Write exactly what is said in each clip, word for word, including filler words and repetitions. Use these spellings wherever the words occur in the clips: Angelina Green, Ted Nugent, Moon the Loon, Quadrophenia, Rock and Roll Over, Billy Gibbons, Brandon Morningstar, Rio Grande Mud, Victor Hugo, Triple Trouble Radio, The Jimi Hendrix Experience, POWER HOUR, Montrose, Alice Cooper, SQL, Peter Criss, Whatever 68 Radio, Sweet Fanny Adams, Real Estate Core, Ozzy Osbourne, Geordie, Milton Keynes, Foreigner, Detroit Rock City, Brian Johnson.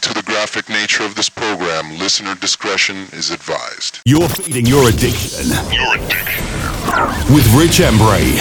to the graphic nature of this program, listener discretion is advised. You're feeding your addiction. Your addiction. With Rich Embury.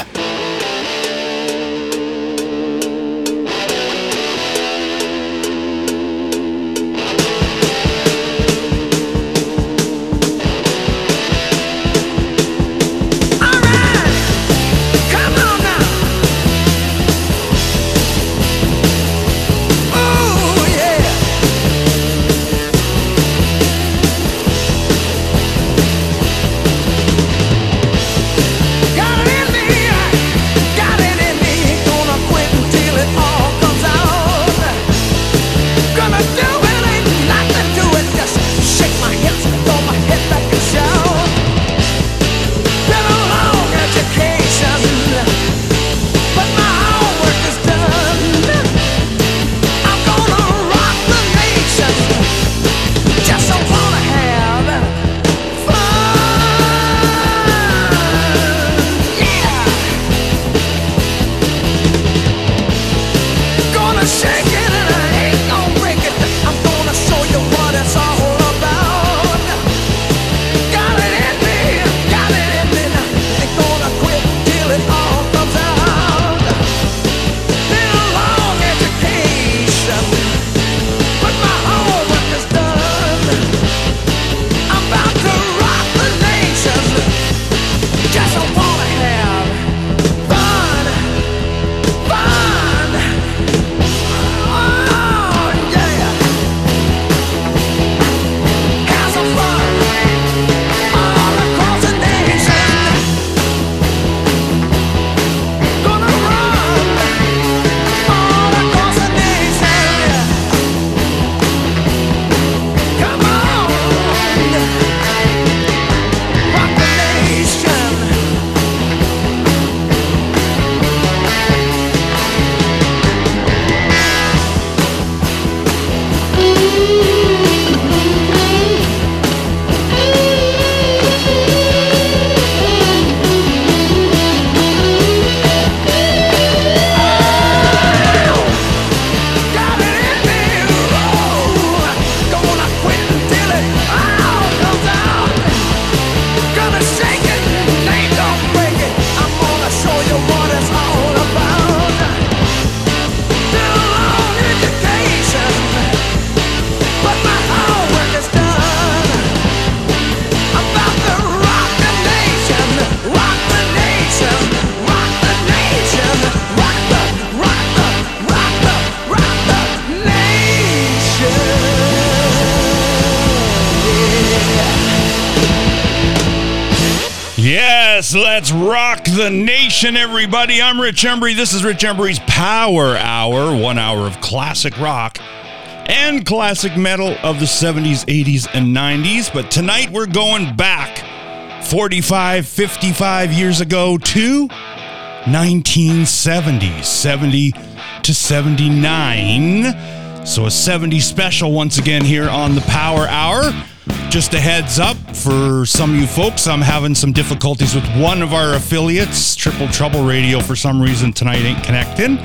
Let's rock the nation, everybody. I'm Rich Embury. This is Rich Embury's Power Hour, one hour of classic rock and classic metal of the seventies, eighties, and nineties. But tonight we're going back forty-five, fifty-five years ago to nineteen seventy, seventy to seventy-nine. So a seventy special once again here on the Power Hour. Just a heads up for some of you folks, I'm having some difficulties with one of our affiliates. Triple Trouble Radio, for some reason, tonight ain't connecting.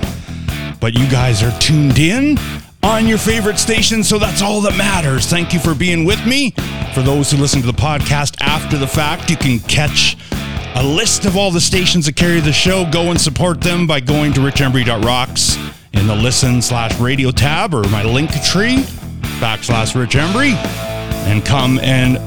But you guys are tuned in on your favorite station, so that's all that matters. Thank you for being with me. For those who listen to the podcast after the fact, you can catch a list of all the stations that carry the show. Go and support them by going to rich embury dot rocks in the listen slash radio tab or my link tree, backslash Rich Embury. And come and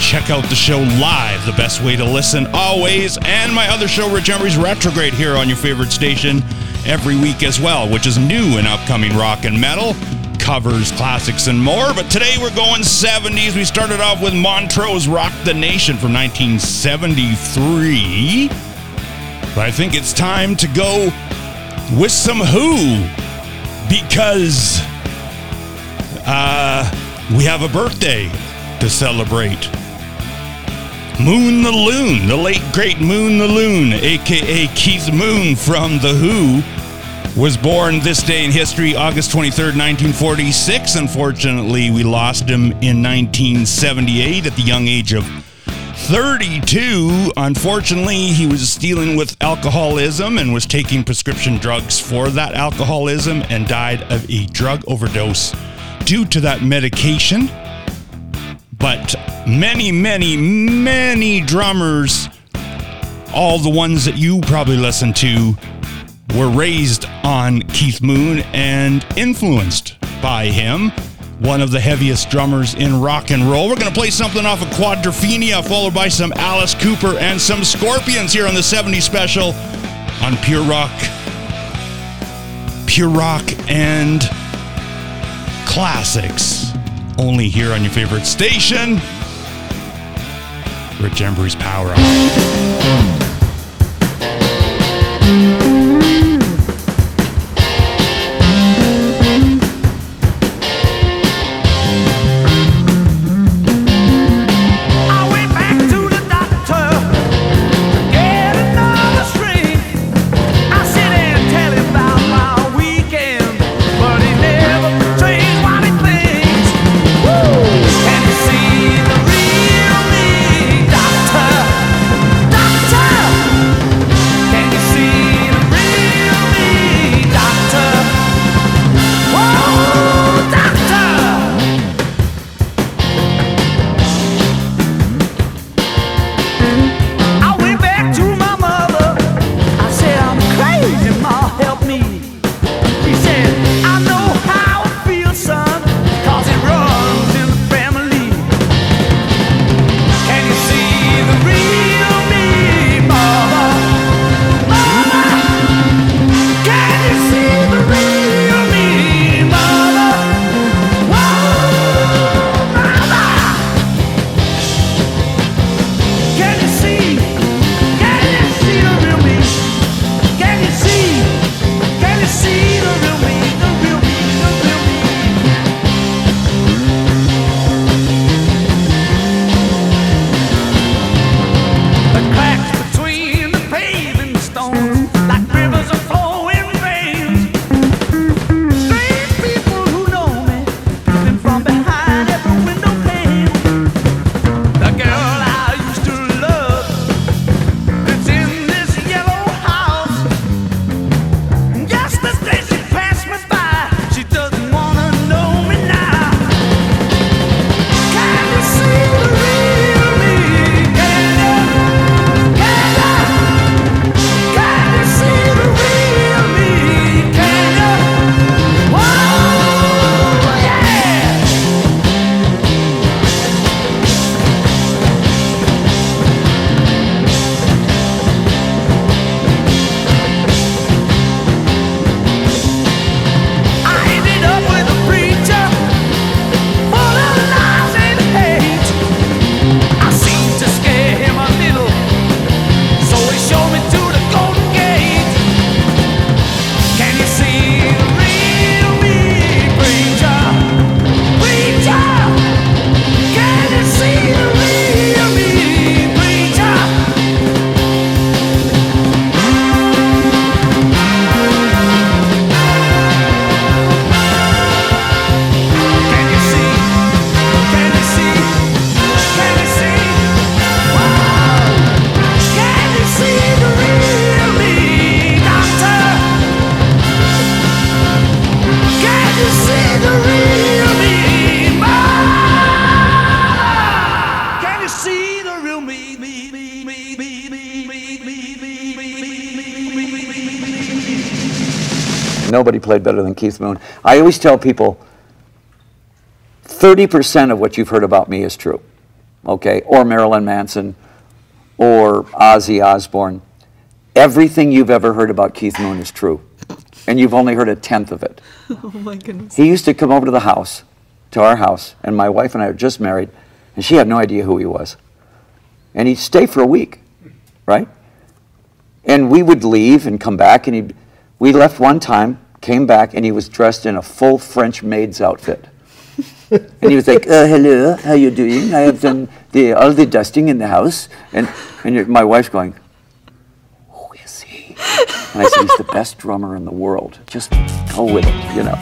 check out the show live. The best way to listen always. And my other show, Rich Embury's Retrograde, here on your favorite station every week as well, which is new and upcoming rock and metal, covers, classics, and more. But today we're going seventies. We started off with Montrose, Rock the Nation, from nineteen seventy-three. But I think it's time to go with some Who, because... Uh... we have a birthday to celebrate. Moon the Loon, the late great Moon the Loon, a k a. Keith Moon from The Who, was born this day in history, August twenty-third, nineteen forty-six. Unfortunately, we lost him in nineteen seventy-eight at the young age of thirty-two. Unfortunately, he was dealing with alcoholism and was taking prescription drugs for that alcoholism and died of a drug overdose due to that medication. But many, many, many drummers, all the ones that you probably listen to, were raised on Keith Moon and influenced by him, one of the heaviest drummers in rock and roll. We're going to play something off of Quadrophenia, followed by some Alice Cooper and some Scorpions here on the seventies Special on Pure Rock. Pure Rock and Classics, only here on your favorite station. Rich Embury's Power Hour. Nobody played better than Keith Moon. I always tell people, thirty percent of what you've heard about me is true, okay? Or Marilyn Manson, or Ozzy Osbourne. Everything you've ever heard about Keith Moon is true, and you've only heard a tenth of it. Oh my goodness. He used to come over to the house, to our house, and my wife and I were just married, and she had no idea who he was. And he'd stay for a week, right? And we would leave and come back, and he'd... We left one time, came back, and he was dressed in a full French maid's outfit. And he was like, uh, hello, how you doing? I have done the, all the dusting in the house. And, and my wife's going, who is he? And I said, he's the best drummer in the world. Just go with it, you know.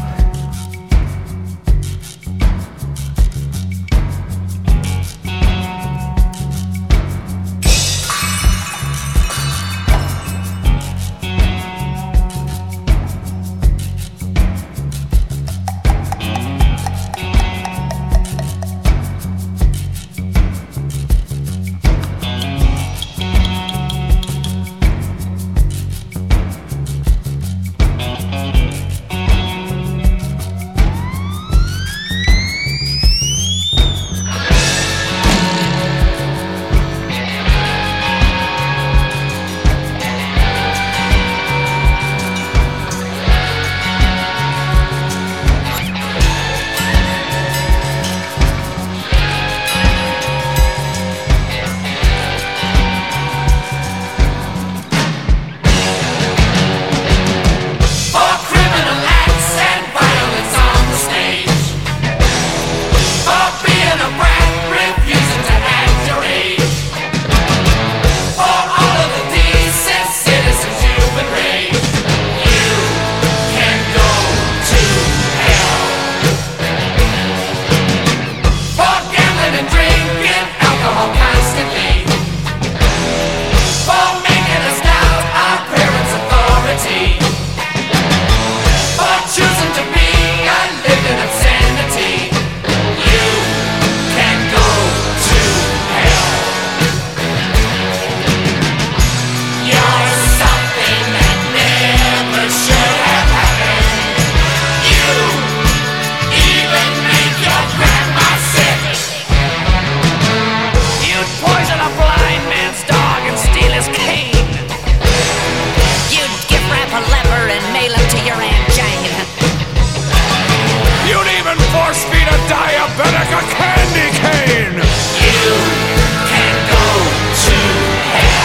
feed a diabetic a candy cane. You can go to hell.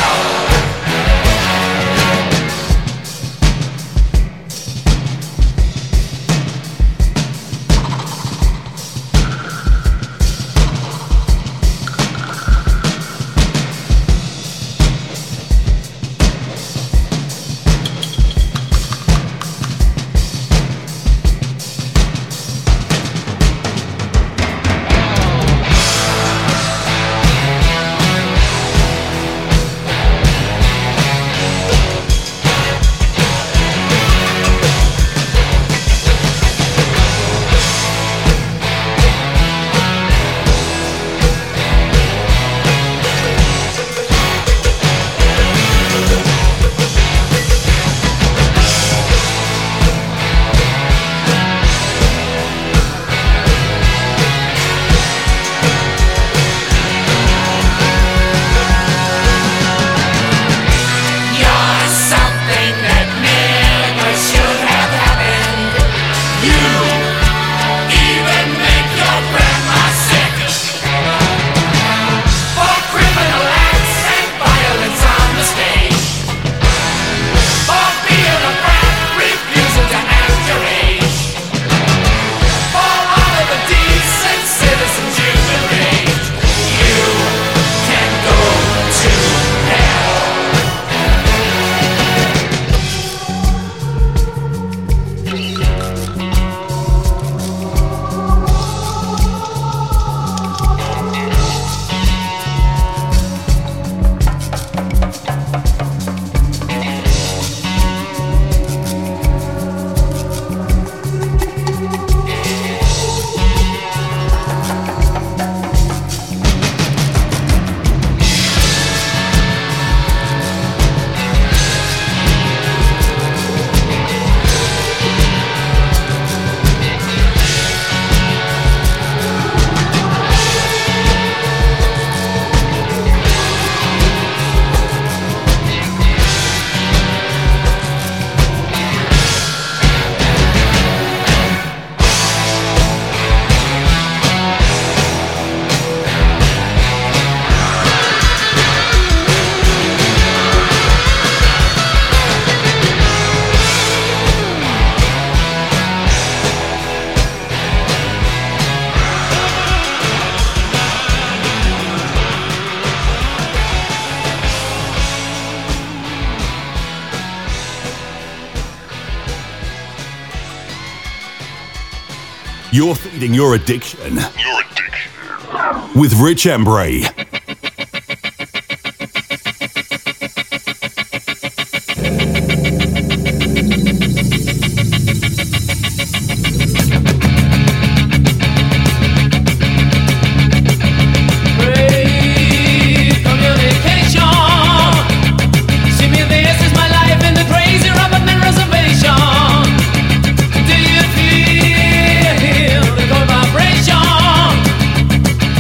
You're feeding your addiction. Your addiction. With Rich Embury.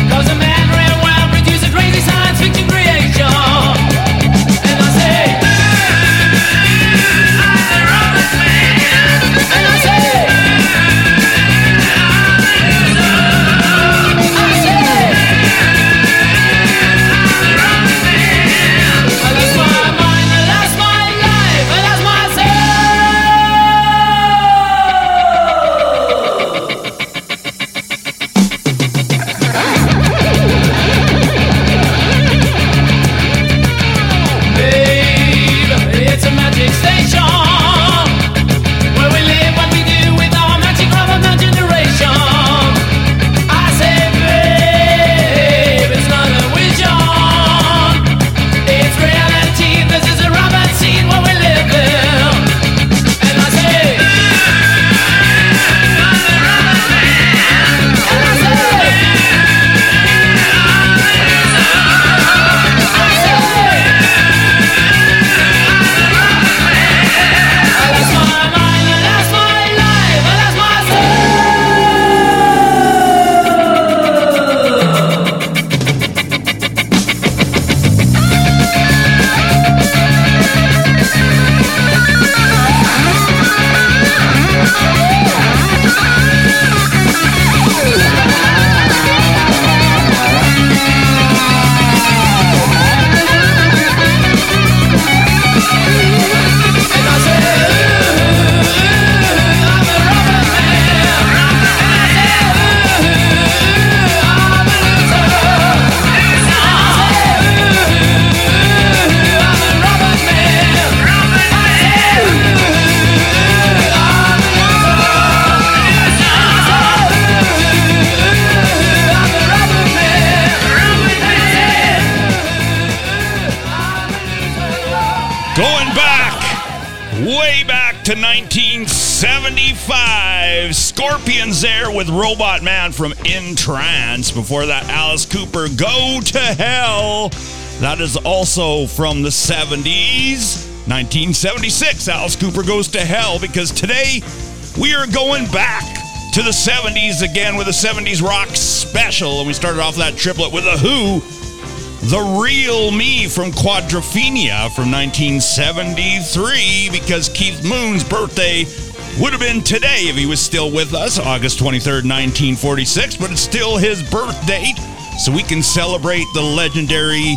Cause a man ran wild, produced to nineteen seventy-five. Scorpions there with Robot Man from In Trance. Before that, Alice Cooper, Go to Hell. That is also from the seventies. nineteen seventy-six, Alice Cooper Goes to Hell, because today we are going back to the seventies again with a seventies rock special. And we started off that triplet with The Who, The Real Me from Quadrophenia from nineteen seventy-three, because Keith Moon's birthday would have been today if he was still with us, August twenty-third, nineteen forty-six, but it's still his birth date, so we can celebrate the legendary,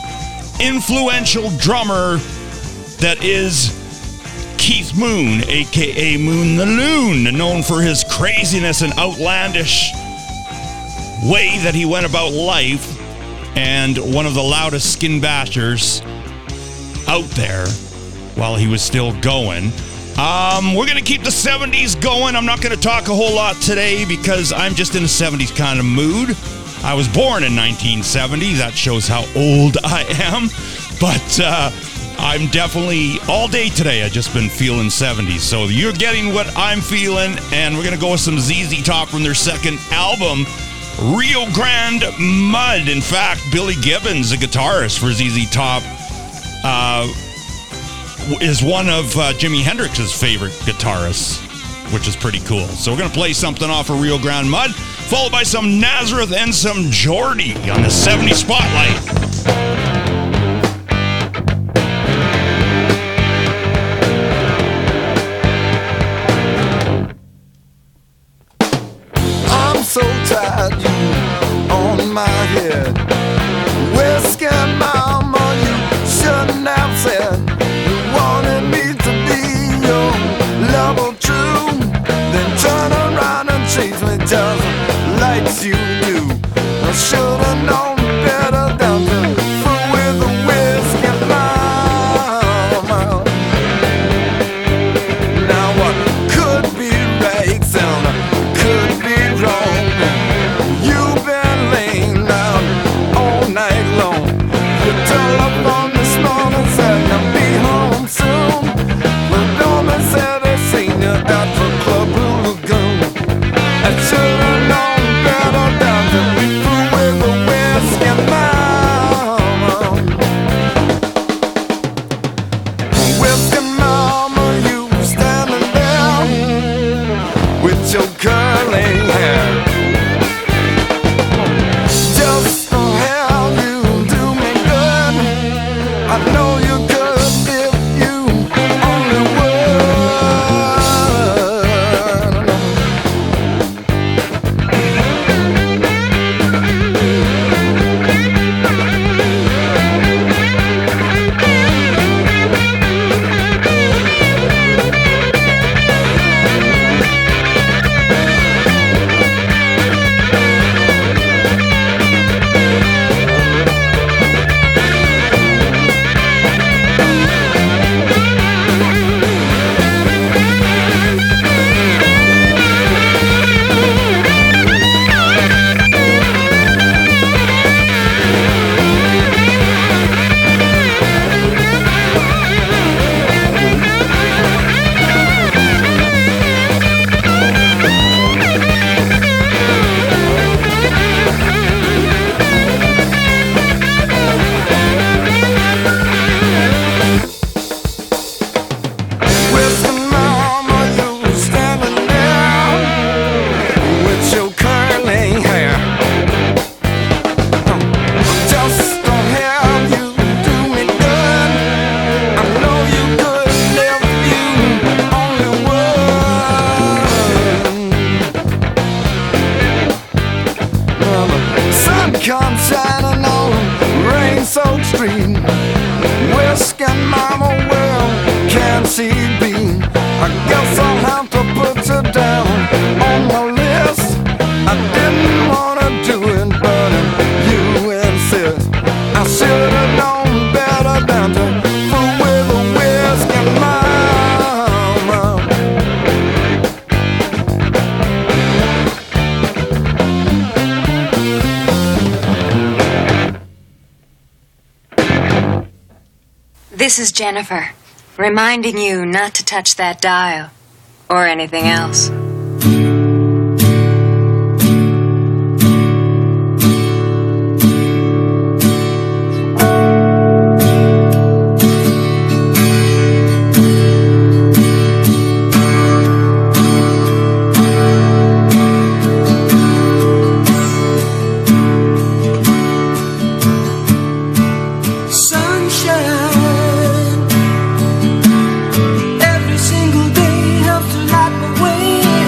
influential drummer that is Keith Moon, a k a. Moon the Loon, known for his craziness and outlandish way that he went about life, and one of the loudest skin bashers out there while he was still going. Um, we're going to keep the seventies going. I'm not going to talk a whole lot today because I'm just in a seventies kind of mood. I was born in nineteen seventy. That shows how old I am. But uh, I'm definitely, all day today, I've just been feeling seventies. So you're getting what I'm feeling, and we're going to go with some Z Z Top from their second album, Rio Grande Mud. In fact, Billy Gibbons, the guitarist for Z Z Top, uh, is one of uh, Jimi Hendrix's favorite guitarists, which is pretty cool. So we're going to play something off of Rio Grande Mud, followed by some Nazareth and some Geordie on the seventies Spotlight. So tired, you on my head. Whiskey, mama, you shouldn't have said you wanted me to be your lover, true. Then turn around and chase me just like you do. I should've known better than to fool with the whiskey, mama. Now I could be right, and I could be wrong. This is Jennifer, reminding you not to touch that dial. or anything else. Sunshine every single day enough to light my way.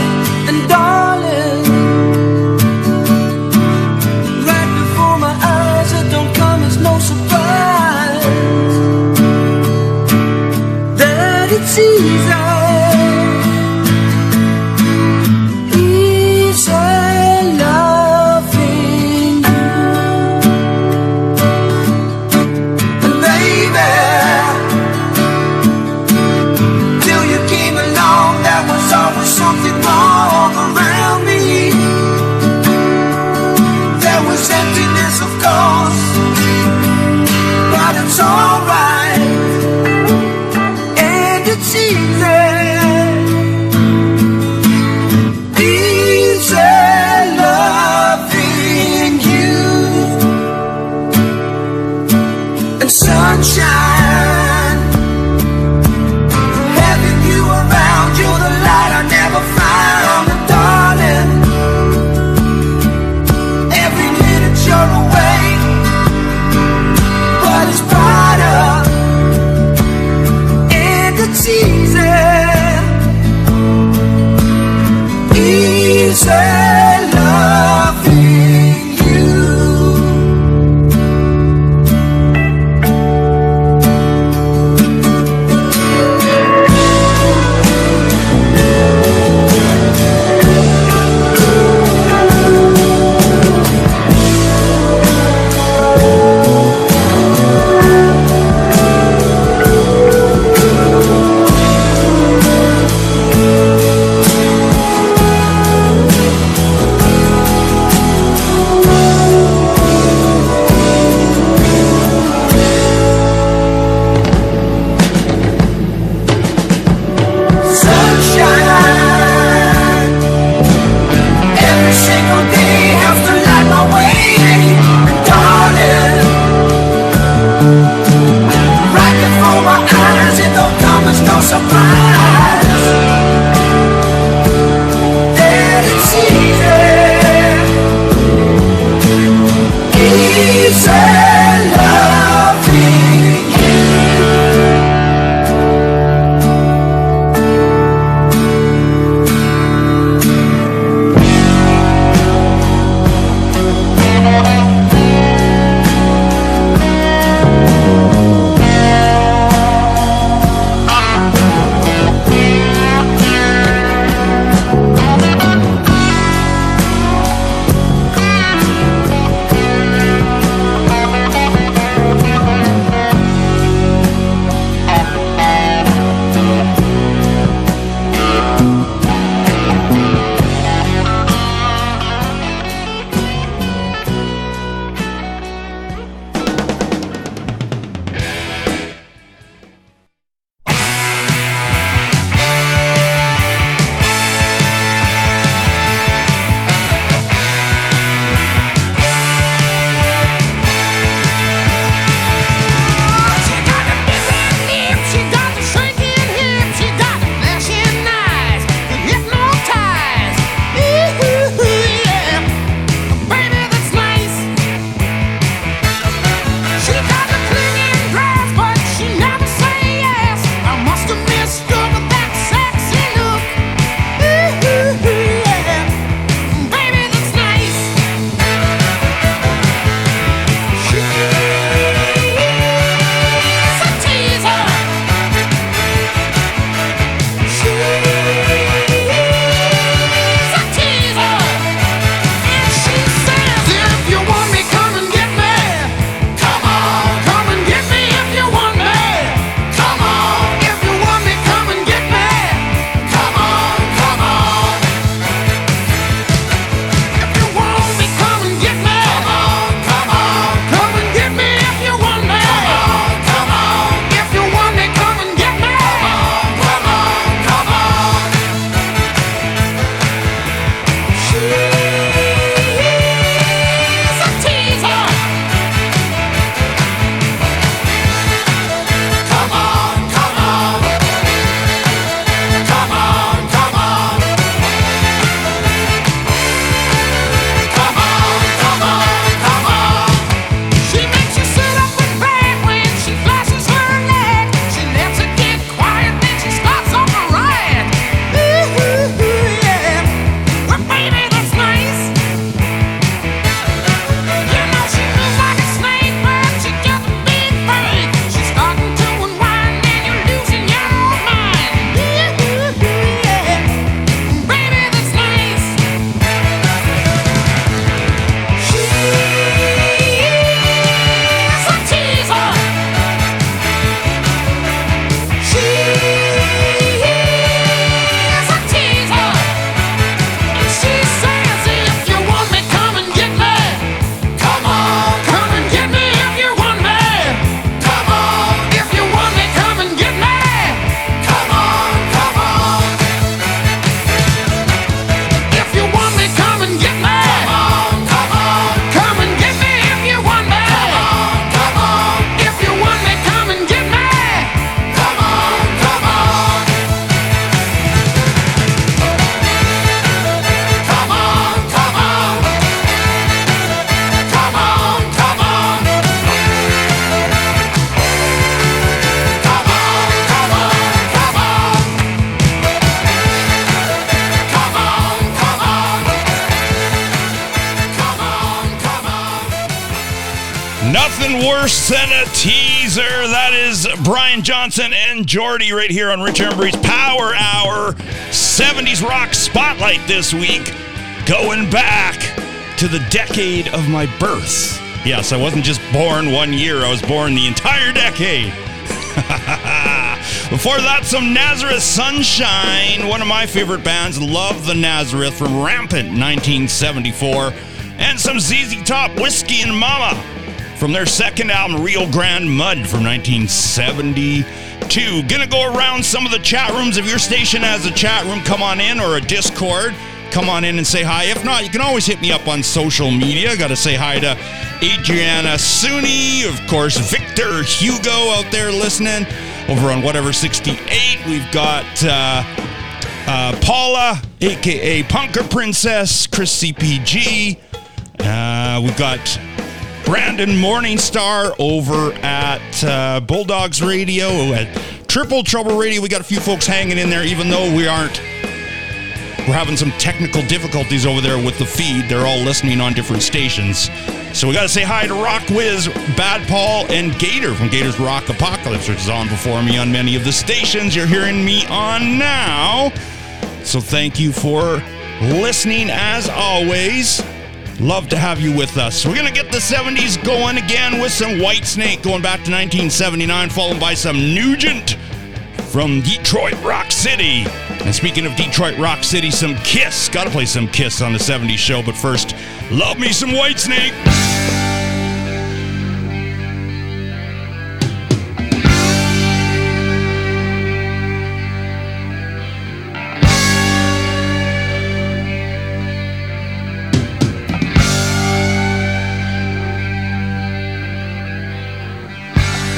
Nothing worse than a teaser. That is Brian Johnson and Geordie right here on Rich Embury's Power Hour seventies Rock Spotlight this week. Going back to the decade of my birth. Yes, I wasn't just born one year. I was born the entire decade. Before that, some Nazareth Sunshine. One of my favorite bands, Love the Nazareth, from Rampant nineteen seventy-four. And some Z Z Top, Whiskey and Mama, from their second album, Rio Grande Mud, from nineteen seventy-two. Gonna go around some of the chat rooms. If your station has a chat room, come on in, or a Discord. Come on in and say hi. If not, you can always hit me up on social media. I gotta say hi to Adriana Suni, of course, Victor Hugo out there listening. Over on Whatever sixty-eight, we've got uh, uh, Paula, a k a. Punker Princess, Chris C P G. Uh, we've got Brandon Morningstar over at uh, Bulldogs Radio, at Triple Trouble Radio. We got a few folks hanging in there, even though we aren't. We're having some technical difficulties over there with the feed. They're all listening on different stations. So we got to say hi to Rock Wiz, Bad Paul, and Gator from Gator's Rock Apocalypse, which is on before me on many of the stations you're hearing me on now. So thank you for listening as always. Love to have you with us. We're going to get the seventies going again with some Whitesnake going back to nineteen seventy-nine, followed by some Nugent from Detroit Rock City. And speaking of Detroit Rock City, some Kiss. Gotta play some Kiss on the seventies show, but first, love me some Whitesnake.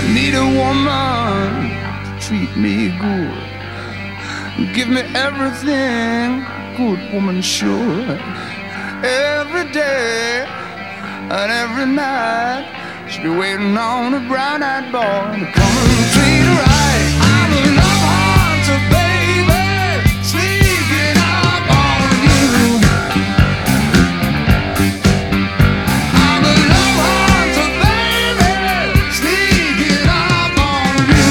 I need a woman to treat me good. Give me everything a good woman should. Every day and every night she'll be waiting on a brown-eyed boy to come and treat her right. I'm a love hunter, baby, sneaking up on you. I'm a love hunter, baby, sneaking up on you.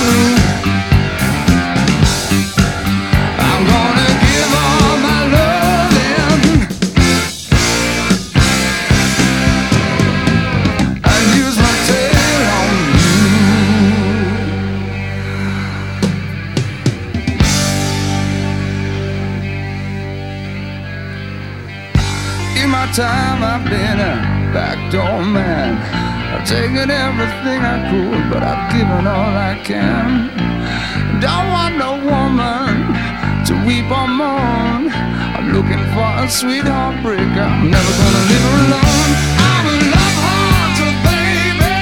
Time I've been a backdoor man. I've taken everything I could, but I've given all I can. Don't want no woman to weep or mourn. I'm looking for a sweet heartbreaker. I'm never gonna leave her alone. I'm a love hunter, baby,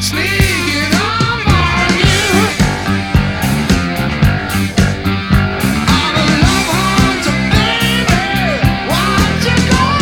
sneaking up on you. I'm a love hunter, baby, what you got?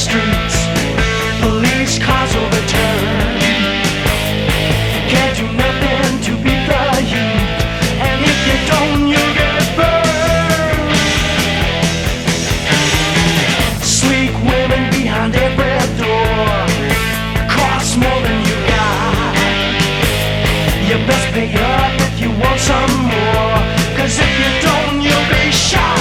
streets, police cars overturn. Can't do nothing to beat the heat, and if you don't, you'll get burned. Sleek women behind every door, cost more than you got. You best pay up if you want some more, 'cause if you don't, you'll be shot.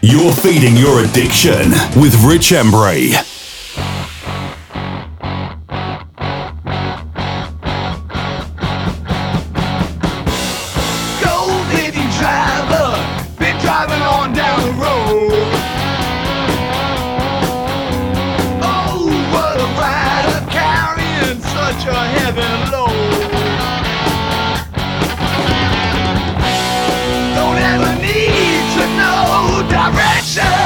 You're feeding your addiction with Rich Embury. Direction.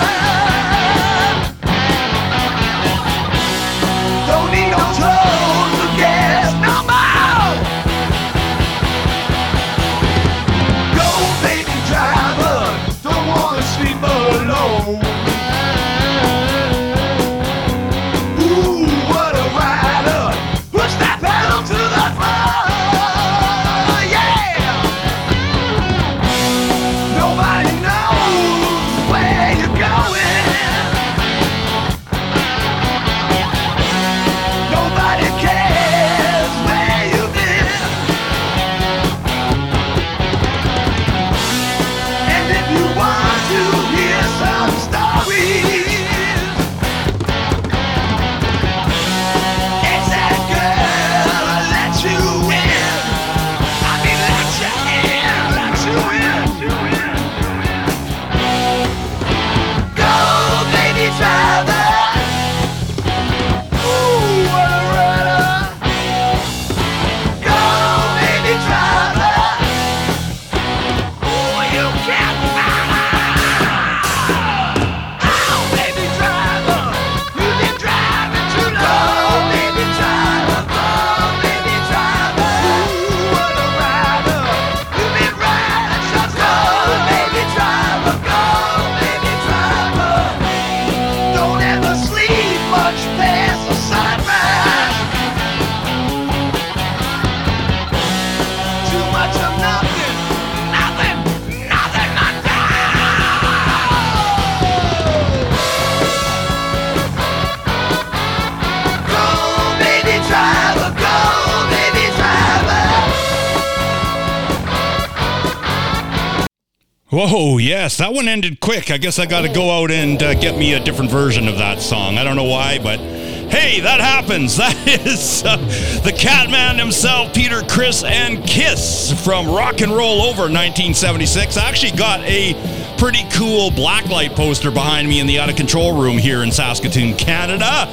Whoa, yes, that one ended quick. I guess I got to go out and uh, get me a different version of that song. I don't know why, but hey, that happens. That is uh, the Catman himself, Peter Criss and Kiss from Rock and Roll Over nineteen seventy-six. I actually got a pretty cool blacklight poster behind me in the Out of Control room here in Saskatoon, Canada.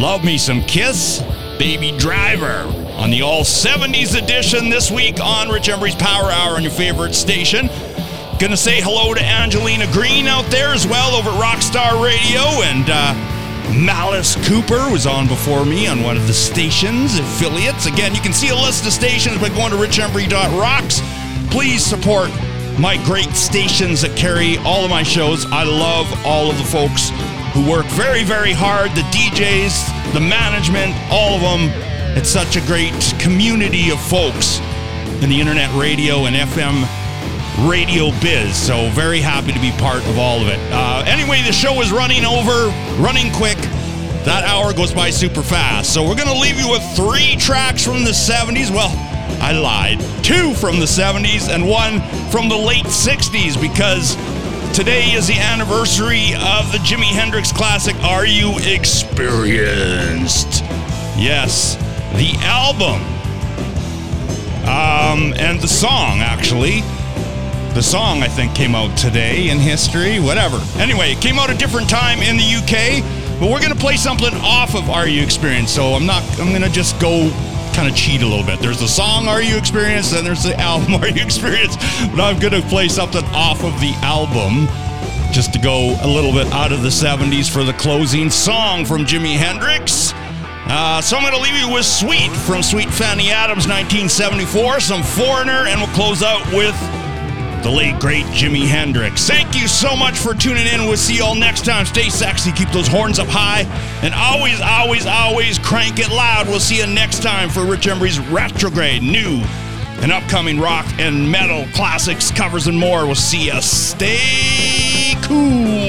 Love me some Kiss, Baby Driver. On the all seventies edition this week on Rich Embury's Power Hour on your favorite station. Gonna say hello to Angelina Green out there as well over at Rockstar Radio, and uh, Alice Cooper was on before me on one of the station's affiliates. Again, you can see a list of stations by going to rich embury dot rocks. Please support my great stations that carry all of my shows. I love all of the folks who work very, very hard, the D Js, the management, all of them. It's such a great community of folks in the internet radio and F M radio biz, so very happy to be part of all of it. Uh, anyway, the show is running over, running quick. That hour goes by super fast. So we're going to leave you with three tracks from the seventies. Well, I lied. Two from the seventies and one from the late sixties, because today is the anniversary of the Jimi Hendrix classic, Are You Experienced? Yes, the album. Um, and the song, actually. The song, I think, came out today in history, whatever. Anyway, it came out a different time in the U K, but we're going to play something off of Are You Experienced, so I'm not, I'm going to just go kind of cheat a little bit. There's the song Are You Experienced, and there's the album Are You Experienced, but I'm going to play something off of the album just to go a little bit out of the seventies for the closing song from Jimi Hendrix. Uh, so I'm going to leave you with Sweet from Sweet Fanny Adams, nineteen seventy-four, some Foreigner, and we'll close out with the late, great Jimi Hendrix. Thank you so much for tuning in. We'll see you all next time. Stay sexy, keep those horns up high, and always, always, always crank it loud. We'll see you next time for Rich Embury's Retrograde, new and upcoming rock and metal classics, covers, and more. We'll see you. Stay cool.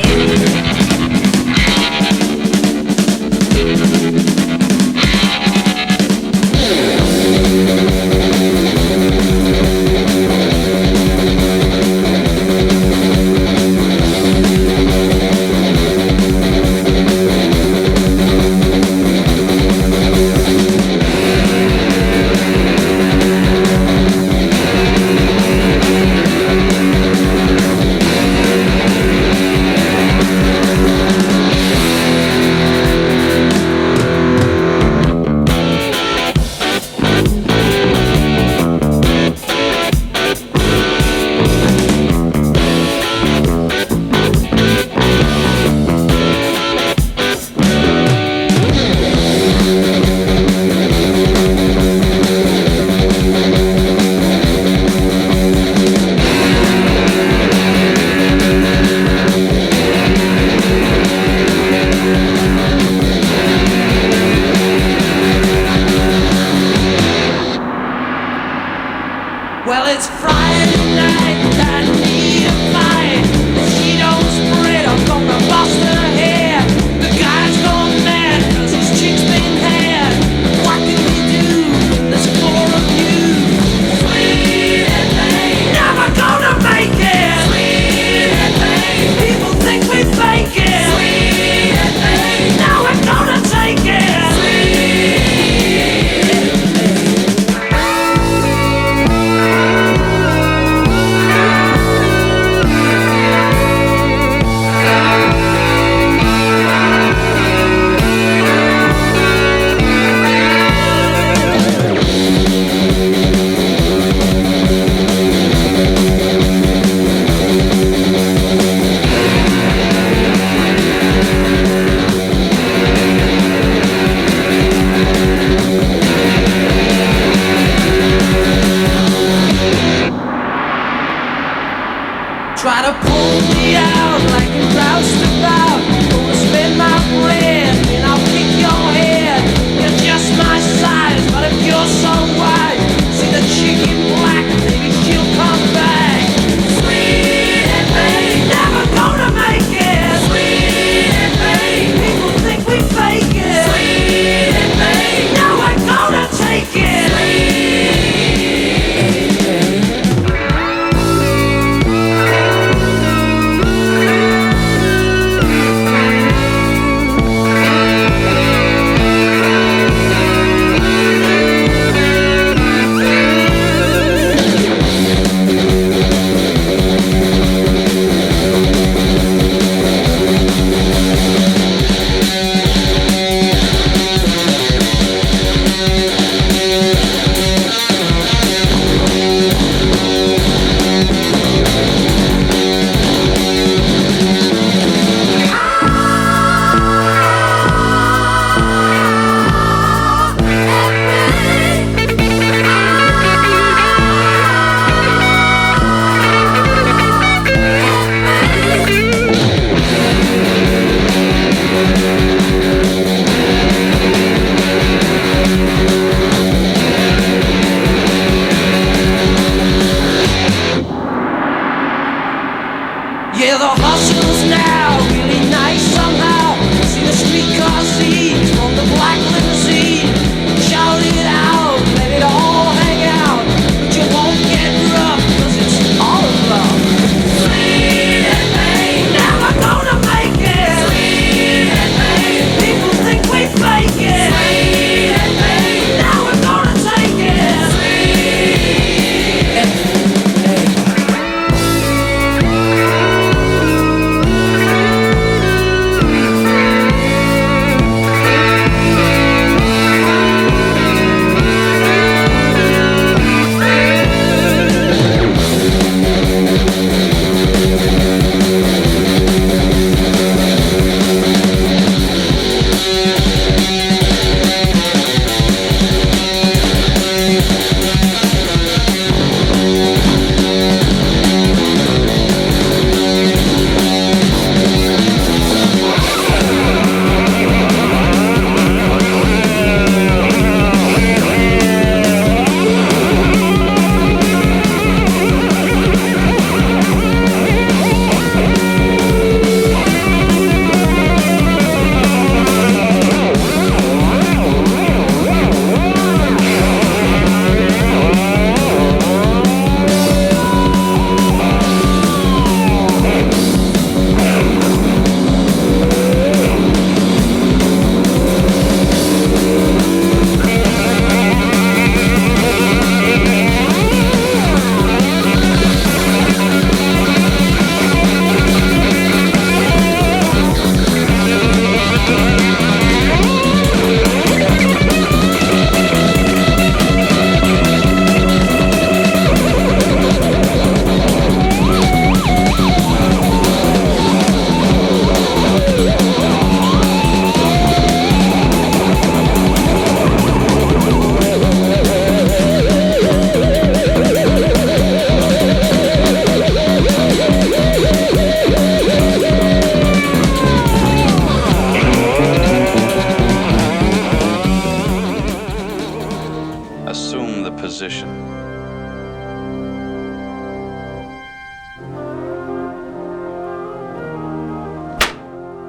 Assume the position.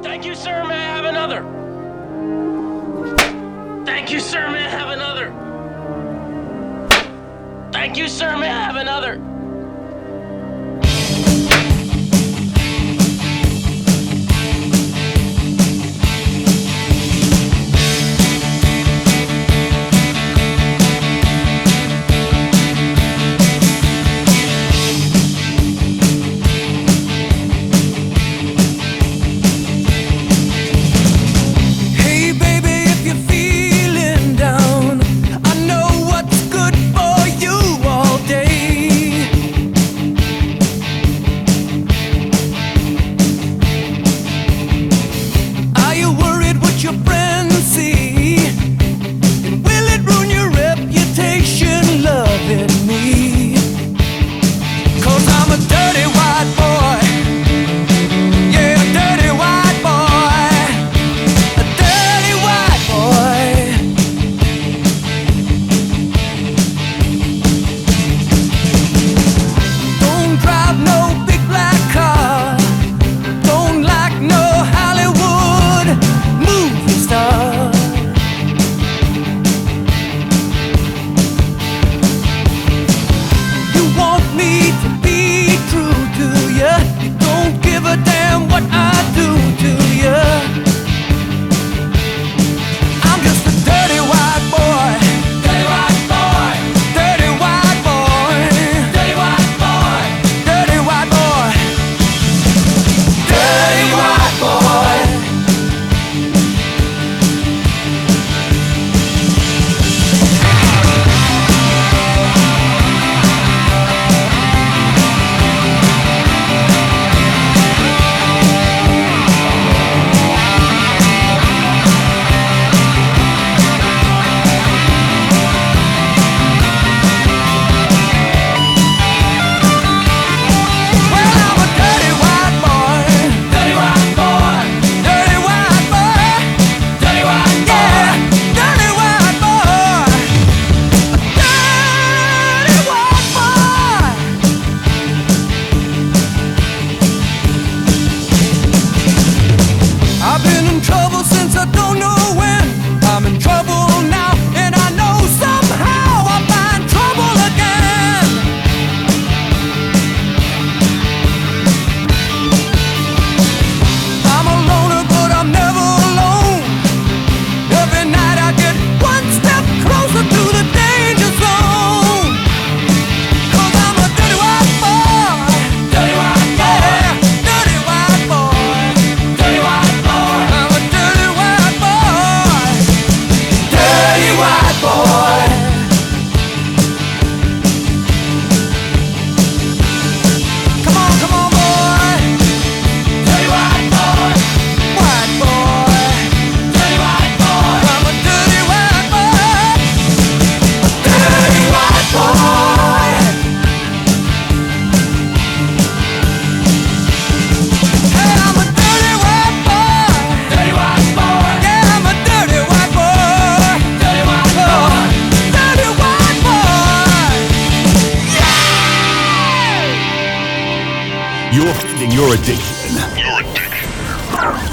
Thank you, sir. May I have another? Thank you, sir. May I have another? Thank you, sir. May I have another?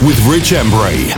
With Rich Embury.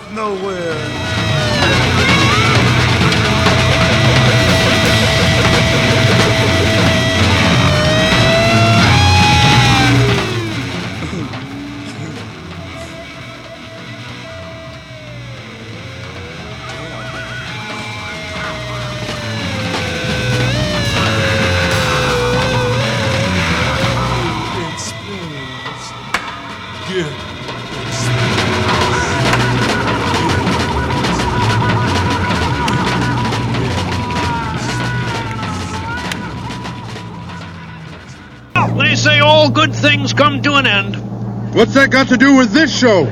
with nowhere. All good things come to an end. What's that got to do with this show?